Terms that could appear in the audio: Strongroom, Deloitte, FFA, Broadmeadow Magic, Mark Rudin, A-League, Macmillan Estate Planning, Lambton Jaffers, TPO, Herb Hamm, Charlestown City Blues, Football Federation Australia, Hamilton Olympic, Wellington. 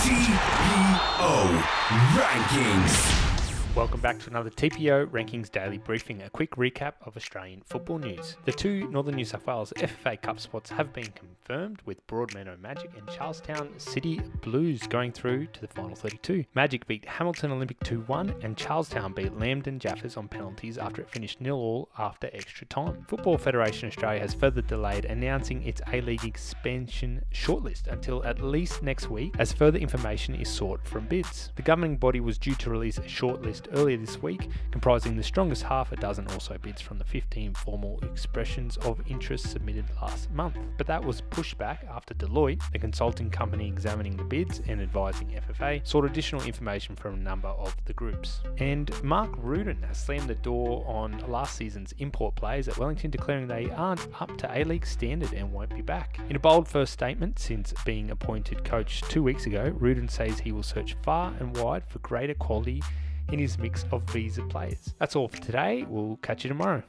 TPO Rankings. Welcome back to another TPO Rankings Daily Briefing, a quick recap of Australian football news. The two Northern New South Wales FFA Cup spots have been confirmed, with Broadmeadow Magic and Charlestown City Blues going through to the final 32. Magic beat Hamilton Olympic 2-1 and Charlestown beat Lambton Jaffers on penalties after it finished 0-0 after extra time. Football Federation Australia has further delayed announcing its A-League expansion shortlist until at least next week, as further information is sought from bids. The governing body was due to release a shortlist earlier this week, comprising the strongest half a dozen or so bids from the 15 formal expressions of interest submitted last month. But that was pushed back after Deloitte, the consulting company examining the bids and advising FFA, sought additional information from a number of the groups. And Mark Rudin has slammed the door on last season's import players at Wellington, declaring they aren't up to A-League standard and won't be back. In a bold first statement since being appointed coach 2 weeks ago, Rudin says he will search far and wide for greater quality in his mix of visa players. That's all for today. We'll catch you tomorrow.